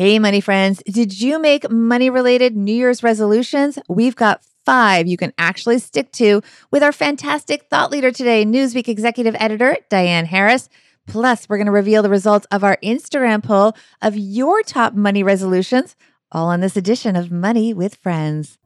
Hey, money friends, did you make money-related New Year's resolutions? We've got 5 you can actually stick to with our fantastic thought leader today, Newsweek executive editor, Diane Harris. Plus, we're going to reveal the results of our Instagram poll of your top money resolutions, all on this edition of Money with Friends.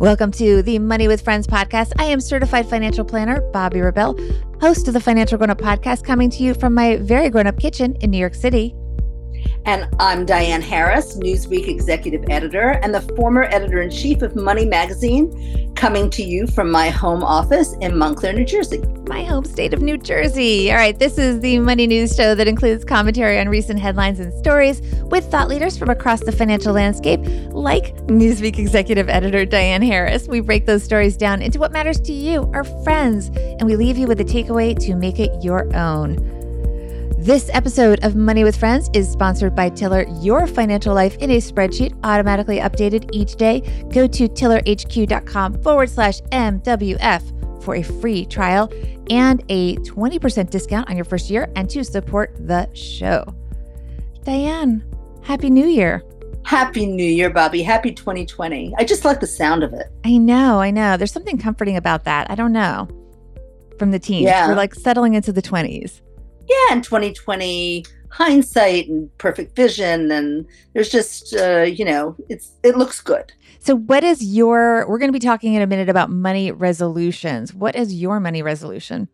Welcome to the Money with Friends podcast. I am certified financial planner, Bobbi Rebell, host of the Financial Grown-Up Podcast, coming to you from my very grown-up kitchen in New York City. And I'm Diane Harris, Newsweek executive editor and the former editor-in-chief of Money Magazine, coming to you from my home office in Montclair, New Jersey. My home state of New Jersey. All right, this is the money news show that includes commentary on recent headlines and stories with thought leaders from across the financial landscape, like Newsweek executive editor Diane Harris. We break those stories down into what matters to you, our friends, and we leave you with a takeaway to make it your own. This episode of Money with Friends is sponsored by Tiller, your financial life in a spreadsheet, automatically updated each day. Go to tillerhq.com/MWF for a free trial and a 20% discount on your first year and to support the show. Diane, Happy New Year. Happy New Year, Bobbi. Happy 2020. I just like the sound of it. I know. There's something comforting about that. I don't know. From the teens. Yeah. We're like settling into the 20s. Yeah, in 2020, hindsight and perfect vision, and there's just, it looks good. So what is we're going to be talking in a minute about money resolutions. What is your money resolution?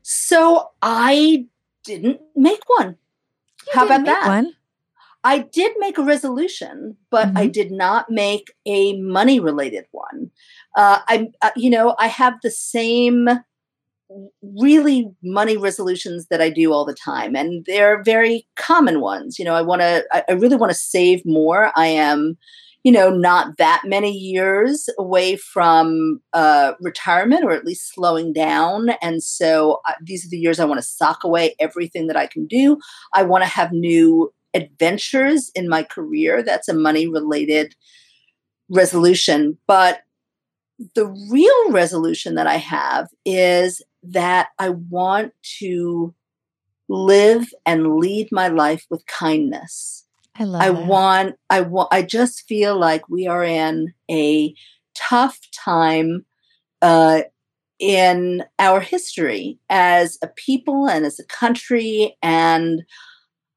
So I didn't make one. How about that? One? I did make a resolution, but I did not make a money-related one. I have the same really money resolutions that I do all the time. And they're very common ones. I really want to save more. I am, not that many years away from retirement, or at least slowing down. And so these are the years I want to sock away everything that I can do. I want to have new adventures in my career. That's a money related resolution. But the real resolution that I have is that I want to live and lead my life with kindness. I just feel like we are in a tough time in our history as a people and as a country. And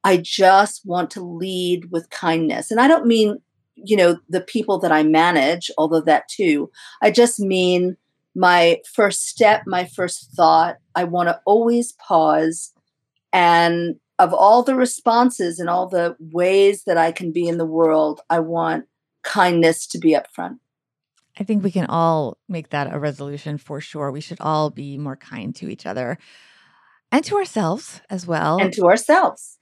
I just want to lead with kindness. And I don't mean, the people that I manage, although that too, I just mean my first step, my first thought. I want to always pause. And of all the responses and all the ways that I can be in the world, I want kindness to be up front. I think we can all make that a resolution for sure. We should all be more kind to each other and to ourselves as well.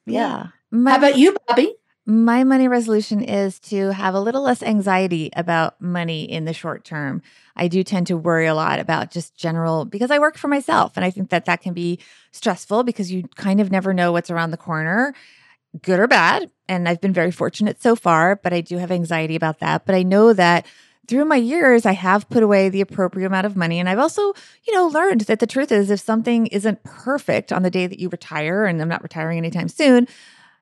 Yeah. How about you, Bobbi? My money resolution is to have a little less anxiety about money in the short term. I do tend to worry a lot about just general, because I work for myself. And I think that can be stressful because you kind of never know what's around the corner, good or bad. And I've been very fortunate so far, but I do have anxiety about that. But I know that through my years, I have put away the appropriate amount of money. And I've also, learned that the truth is, if something isn't perfect on the day that you retire, and I'm not retiring anytime soon,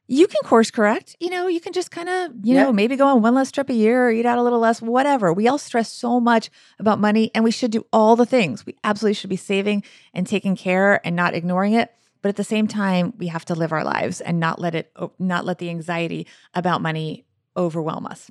you can course correct. You can just kind of, maybe go on one less trip a year or eat out a little less, whatever. We all stress so much about money, and we should do all the things. We absolutely should be saving and taking care and not ignoring it. But at the same time, we have to live our lives and not let the anxiety about money overwhelm us.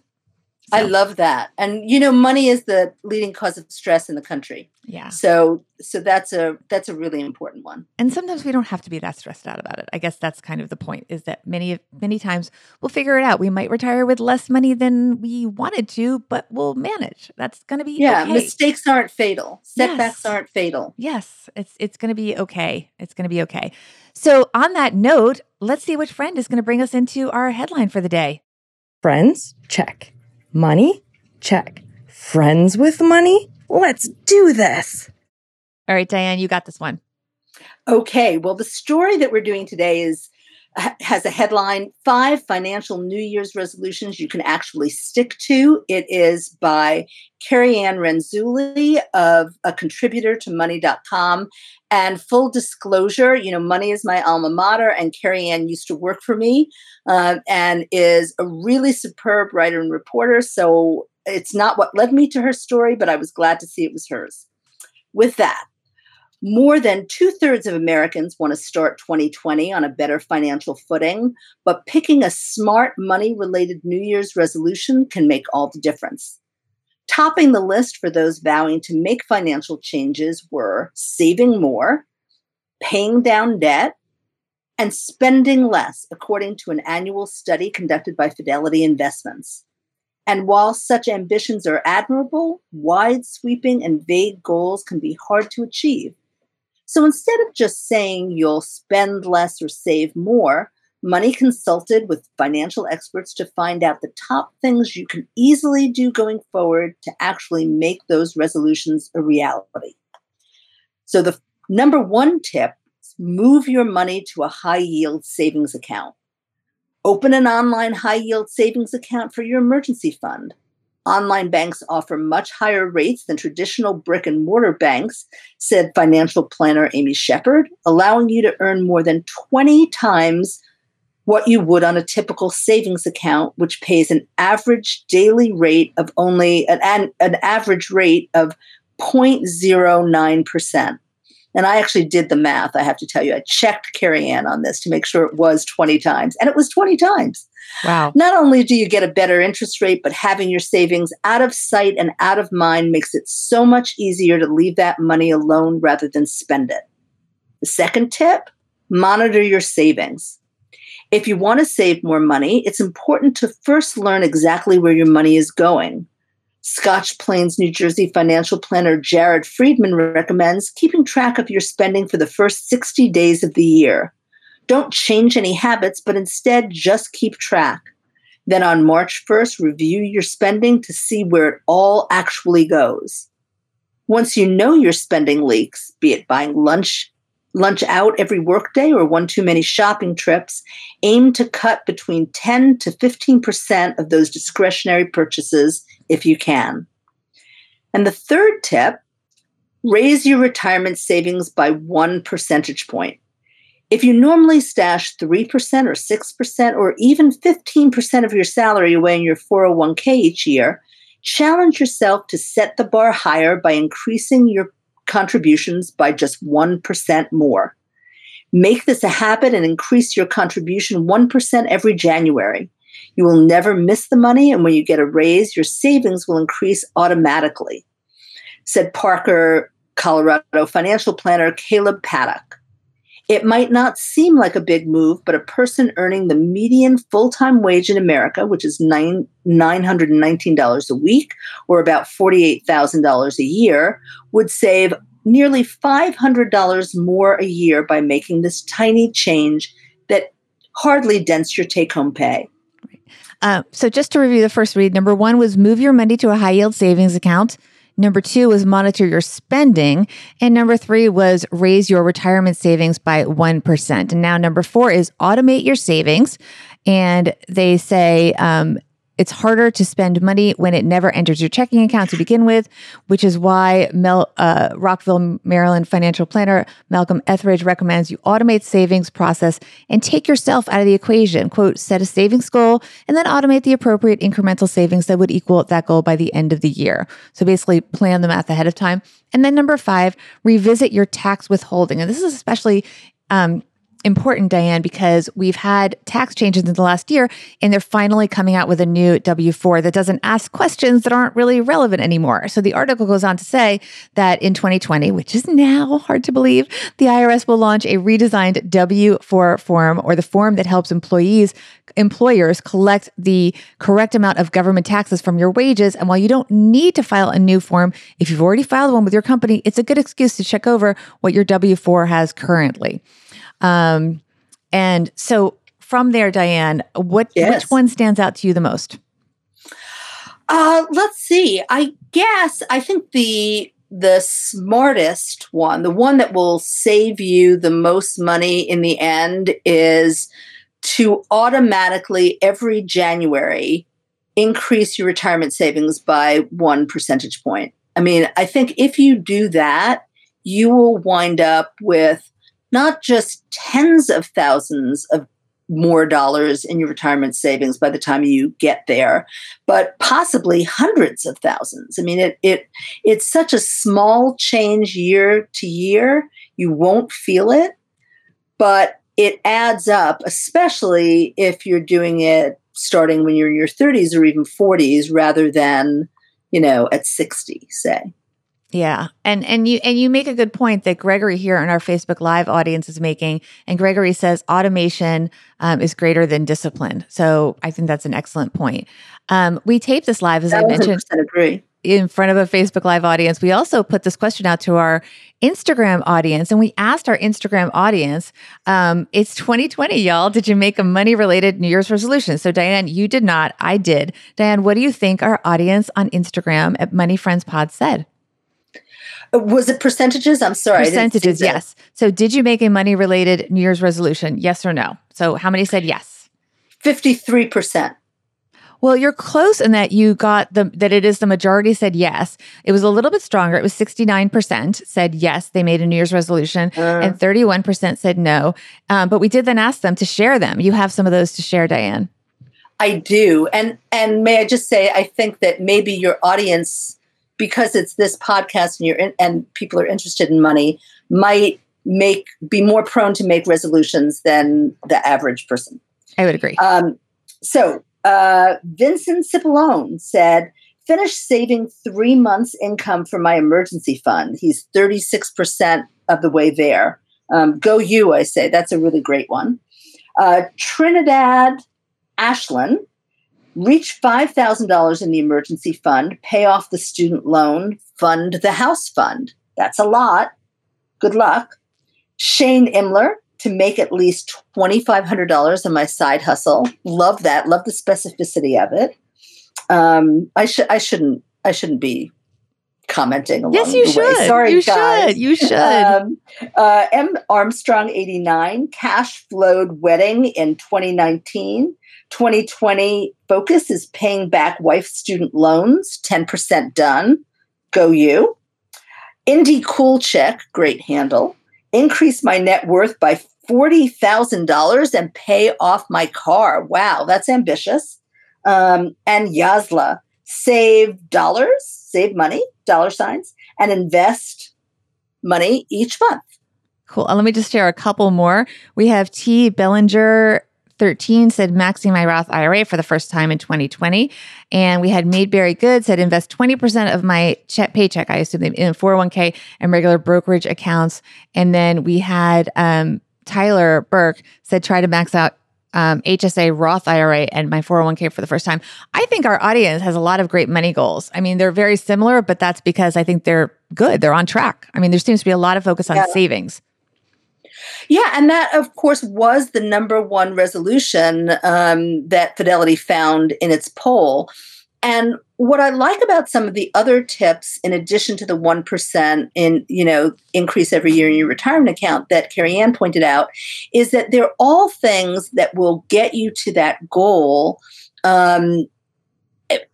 So. I love that. And, money is the leading cause of stress in the country. Yeah. So that's a really important one. And sometimes we don't have to be that stressed out about it. I guess that's kind of the point, is that many times we'll figure it out. We might retire with less money than we wanted to, but we'll manage. That's going to be okay. Mistakes aren't fatal. Setbacks aren't fatal. Yes. It's going to be okay. So on that note, let's see which friend is going to bring us into our headline for the day. Friends, check. Money? Check. Friends with money? Let's do this. All right, Diane, you got this one. Okay. Well, the story that we're doing today is has a headline, 5 Financial New Year's Resolutions You Can Actually Stick To. It is by Carrie Ann Renzulli, of a contributor to money.com. And full disclosure, you know, Money is my alma mater, and Carrie Ann used to work for me and is a really superb writer and reporter. So it's not what led me to her story, but I was glad to see it was hers. With that, more than 2/3 of Americans want to start 2020 on a better financial footing, but picking a smart money-related New Year's resolution can make all the difference. Topping the list for those vowing to make financial changes were saving more, paying down debt, and spending less, according to an annual study conducted by Fidelity Investments. And while such ambitions are admirable, wide-sweeping and vague goals can be hard to achieve. So instead of just saying you'll spend less or save more, Money consulted with financial experts to find out the top things you can easily do going forward to actually make those resolutions a reality. So the number one tip is move your money to a high-yield savings account. Open an online high-yield savings account for your emergency fund. Online banks offer much higher rates than traditional brick-and-mortar banks, said financial planner Amy Shepard, allowing you to earn more than 20 times what you would on a typical savings account, which pays an average daily rate of only an average rate of 0.09%. And I actually did the math, I have to tell you. I checked Carrie Ann on this to make sure it was 20 times. And it was 20 times. Wow. Not only do you get a better interest rate, but having your savings out of sight and out of mind makes it so much easier to leave that money alone rather than spend it. The second tip, monitor your savings. If you want to save more money, it's important to first learn exactly where your money is going. Scotch Plains, New Jersey financial planner Jared Friedman recommends keeping track of your spending for the first 60 days of the year. Don't change any habits, but instead just keep track. Then on March 1st, review your spending to see where it all actually goes. Once you know your spending leaks, be it buying lunch out every workday or one too many shopping trips, aim to cut between 10 to 15% of those discretionary purchases if you can. And the third tip, raise your retirement savings by 1 percentage point. If you normally stash 3% or 6% or even 15% of your salary away in your 401k each year, challenge yourself to set the bar higher by increasing your contributions by just 1% more. Make this a habit and increase your contribution 1% every January. You will never miss the money, and when you get a raise, your savings will increase automatically, said Parker, Colorado financial planner Caleb Paddock. It might not seem like a big move, but a person earning the median full-time wage in America, which is $919 a week, or about $48,000 a year, would save nearly $500 more a year by making this tiny change that hardly dents your take-home pay. So just to review the first read, number one was move your money to a high-yield savings account. Number two was monitor your spending. And number three was raise your retirement savings by 1%. And now number four is automate your savings. And they say it's harder to spend money when it never enters your checking account to begin with, which is why Rockville, Maryland financial planner Malcolm Etheridge recommends you automate savings process and take yourself out of the equation. Quote, set a savings goal and then automate the appropriate incremental savings that would equal that goal by the end of the year. So basically plan the math ahead of time. And then number five, revisit your tax withholding. And this is especially important, Diane, because we've had tax changes in the last year, and they're finally coming out with a new W-4 that doesn't ask questions that aren't really relevant anymore. So the article goes on to say that in 2020, which is now hard to believe, the IRS will launch a redesigned W-4 form, or the form that helps employers collect the correct amount of government taxes from your wages. And while you don't need to file a new form, if you've already filed one with your company, it's a good excuse to check over what your W-4 has currently. And so from there, Diane, which one stands out to you the most? Let's see. I think the smartest one, the one that will save you the most money in the end, is to automatically every January increase your retirement savings by 1 percentage point. I mean, I think if you do that, you will wind up with not just tens of thousands of more dollars in your retirement savings by the time you get there, but possibly hundreds of thousands. I mean, it's such a small change year to year. You won't feel it, but it adds up, especially if you're doing it starting when you're in your 30s or even 40s rather than, you know, at 60, say. Yeah. And you make a good point that Gregory here in our Facebook Live audience is making. And Gregory says automation is greater than discipline. So I think that's an excellent point. We tape this live, as I mentioned, in front of a Facebook Live audience. We also put this question out to our Instagram audience, and we asked our Instagram audience, it's 2020, y'all. Did you make a money-related New Year's resolution? So Diane, you did not. I did. Diane, what do you think our audience on Instagram at Money Friends Pod said? Was it percentages? I'm sorry. Percentages, yes. So did you make a money-related New Year's resolution? Yes or no? So how many said yes? 53%. Well, you're close in that you got that it is the majority said yes. It was a little bit stronger. It was 69% said yes, they made a New Year's resolution, and 31% said no. But we did then ask them to share them. You have some of those to share, Diane. I do. And may I just say, I think that maybe your audience, because it's this podcast and people are interested in money, might be more prone to make resolutions than the average person. I would agree. So Vincent Cipollone said, "Finish saving 3 months' income for my emergency fund." He's 36% of the way there. Go you, I say. That's a really great one. Trinidad Ashlyn, reach $5,000 in the emergency fund, pay off the student loan, fund the house fund. That's a lot. Good luck. Shane Imler, to make at least $2,500 in my side hustle. Love that. Love the specificity of it. I shouldn't be commenting along the way. Sorry, guys. You should. M. Armstrong, 89, cash flowed wedding in 2019. 2020 focus is paying back wife's student loans, 10% done. Go you. Indie Coolcheck, great handle. Increase my net worth by $40,000 and pay off my car. Wow, that's ambitious. And Yasla, save money, and invest money each month. Cool. Let me just share a couple more. We have T. Bellinger, 13, said maxing my Roth IRA for the first time in 2020. And we had Maidberry Good said invest 20% of my paycheck, I assume, in 401k and regular brokerage accounts. And then we had Tyler Burke said try to max out HSA, Roth IRA, and my 401k for the first time. I think our audience has a lot of great money goals. I mean, they're very similar, but that's because I think they're good. They're on track. I mean, there seems to be a lot of focus on savings. Yeah, and that, of course, was the number one resolution that Fidelity found in its poll. And what I like about some of the other tips, in addition to the 1% increase every year in your retirement account that Carrie Ann pointed out, is that they're all things that will get you to that goal.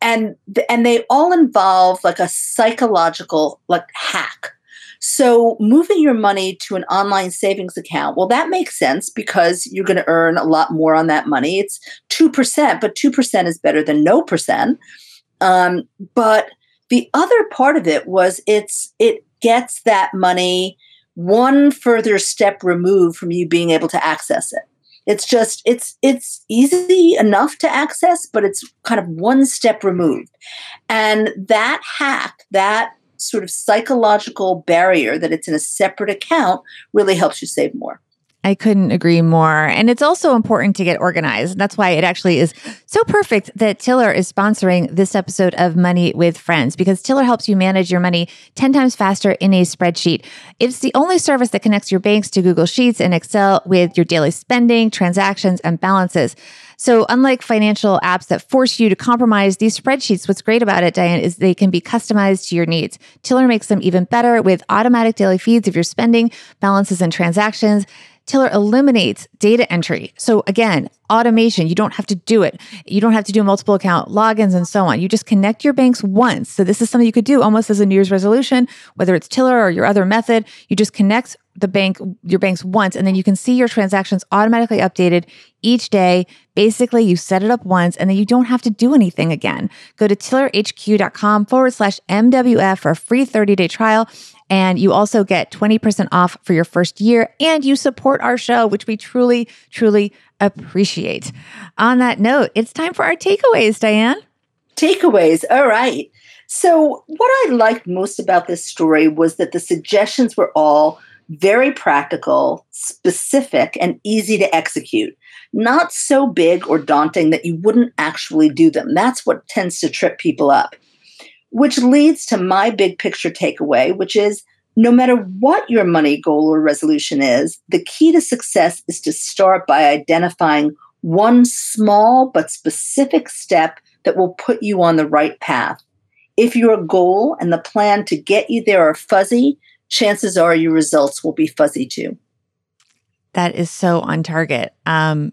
And they all involve like a psychological hack. So moving your money to an online savings account, well, that makes sense because you're going to earn a lot more on that money. It's 2%, but 2% is better than no percent. But the other part of it was it gets that money one further step removed from you being able to access it. It's just, it's easy enough to access, but it's kind of one step removed. And that hack, that sort of psychological barrier that it's in a separate account really helps you save more. I couldn't agree more. And it's also important to get organized. That's why it actually is so perfect that Tiller is sponsoring this episode of Money with Friends, because Tiller helps you manage your money 10 times faster in a spreadsheet. It's the only service that connects your banks to Google Sheets and Excel with your daily spending, transactions, and balances. So unlike financial apps that force you to compromise these spreadsheets, what's great about it, Diane, is they can be customized to your needs. Tiller makes them even better with automatic daily feeds of your spending, balances, and transactions. Tiller eliminates data entry. So again, automation, you don't have to do it. You don't have to do multiple account logins and so on. You just connect your banks once. So this is something you could do almost as a New Year's resolution, whether it's Tiller or your other method. You just connect the bank, your banks once, and then you can see your transactions automatically updated each day. Basically, you set it up once, and then you don't have to do anything again. Go to tillerhq.com/MWF for a free 30-day trial. And you also get 20% off for your first year, and you support our show, which we truly, truly appreciate. On that note, it's time for our takeaways, Diane. Takeaways. All right. So what I liked most about this story was that the suggestions were all very practical, specific, and easy to execute. Not so big or daunting that you wouldn't actually do them. That's what tends to trip people up. Which leads to my big picture takeaway, which is no matter what your money goal or resolution is, the key to success is to start by identifying one small but specific step that will put you on the right path. If your goal and the plan to get you there are fuzzy, chances are your results will be fuzzy too. That is so on target. I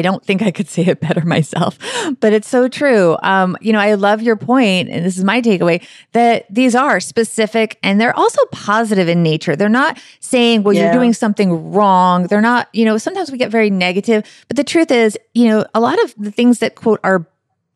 don't think I could say it better myself, but it's so true. I love your point, and this is my takeaway, that these are specific and they're also positive in nature. They're not saying, well, you're doing something wrong. They're not, sometimes we get very negative, but the truth is, a lot of the things that, quote, are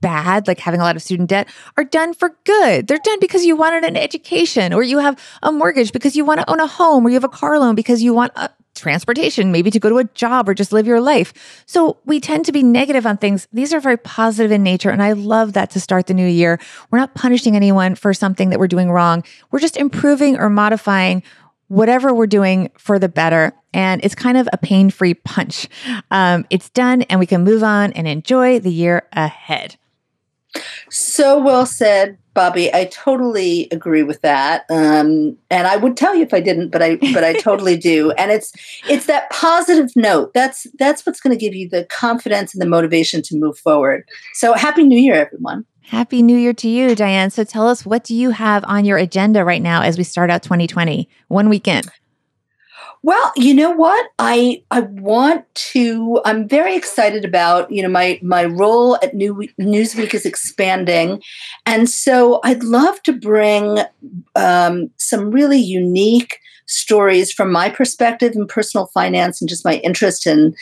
bad, like having a lot of student debt, are done for good. They're done because you wanted an education, or you have a mortgage because you want to own a home, or you have a car loan because you want a transportation, maybe to go to a job or just live your life. So we tend to be negative on things. These are very positive in nature. And I love that to start the new year. We're not punishing anyone for something that we're doing wrong. We're just improving or modifying whatever we're doing for the better. And it's kind of a pain-free punch. It's done, and we can move on and enjoy the year ahead. So well said, Bobbi. I totally agree with that, and I would tell you if I didn't, but I totally do. And it's that positive note that's what's going to give you the confidence and the motivation to move forward. So happy New Year, everyone! Happy New Year to you, Diane. So tell us, what do you have on your agenda right now as we start out 2020? One weekend. Well, you know what? I'm very excited about, my role at Newsweek is expanding. And so I'd love to bring some really unique stories from my perspective in personal finance and just my interest in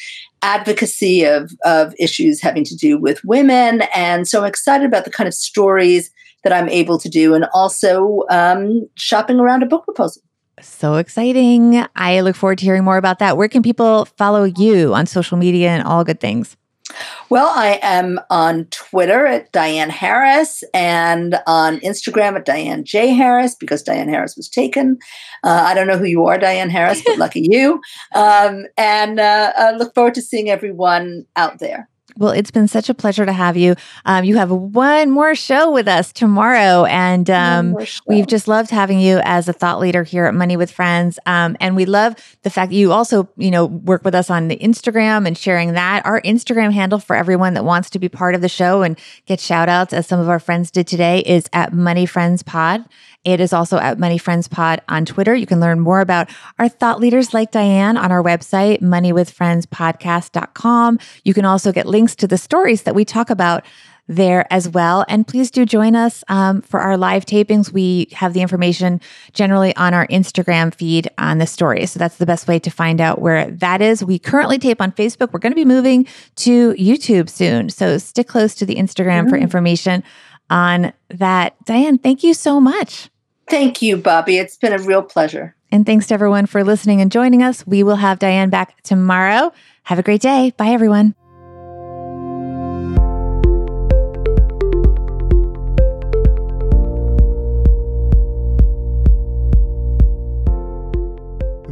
advocacy of issues having to do with women. And so I'm excited about the kind of stories that I'm able to do, and also shopping around a book proposal. So exciting. I look forward to hearing more about that. Where can people follow you on social media and all good things? Well, I am on Twitter at Diane Harris, and on Instagram at Diane J. Harris, because Diane Harris was taken. I don't know who you are, Diane Harris, but lucky you. And I look forward to seeing everyone out there. Well, it's been such a pleasure to have you. You have one more show with us tomorrow, and we've just loved having you as a thought leader here at Money with Friends. And we love the fact that you also, work with us on the Instagram and sharing that. Our Instagram handle, for everyone that wants to be part of the show and get shout outs, as some of our friends did today, is at Money Friends Pod. It is also at Money Friends Pod on Twitter. You can learn more about our thought leaders like Diane on our website, moneywithfriendspodcast.com. You can also get links to the stories that we talk about there as well. And please do join us for our live tapings. We have the information generally on our Instagram feed on the story. So that's the best way to find out where that is. We currently tape on Facebook. We're going to be moving to YouTube soon. So stick close to the Instagram for information on that. Diane, thank you so much. Thank you, Bobbi. It's been a real pleasure. And thanks to everyone for listening and joining us. We will have Diane back tomorrow. Have a great day. Bye, everyone.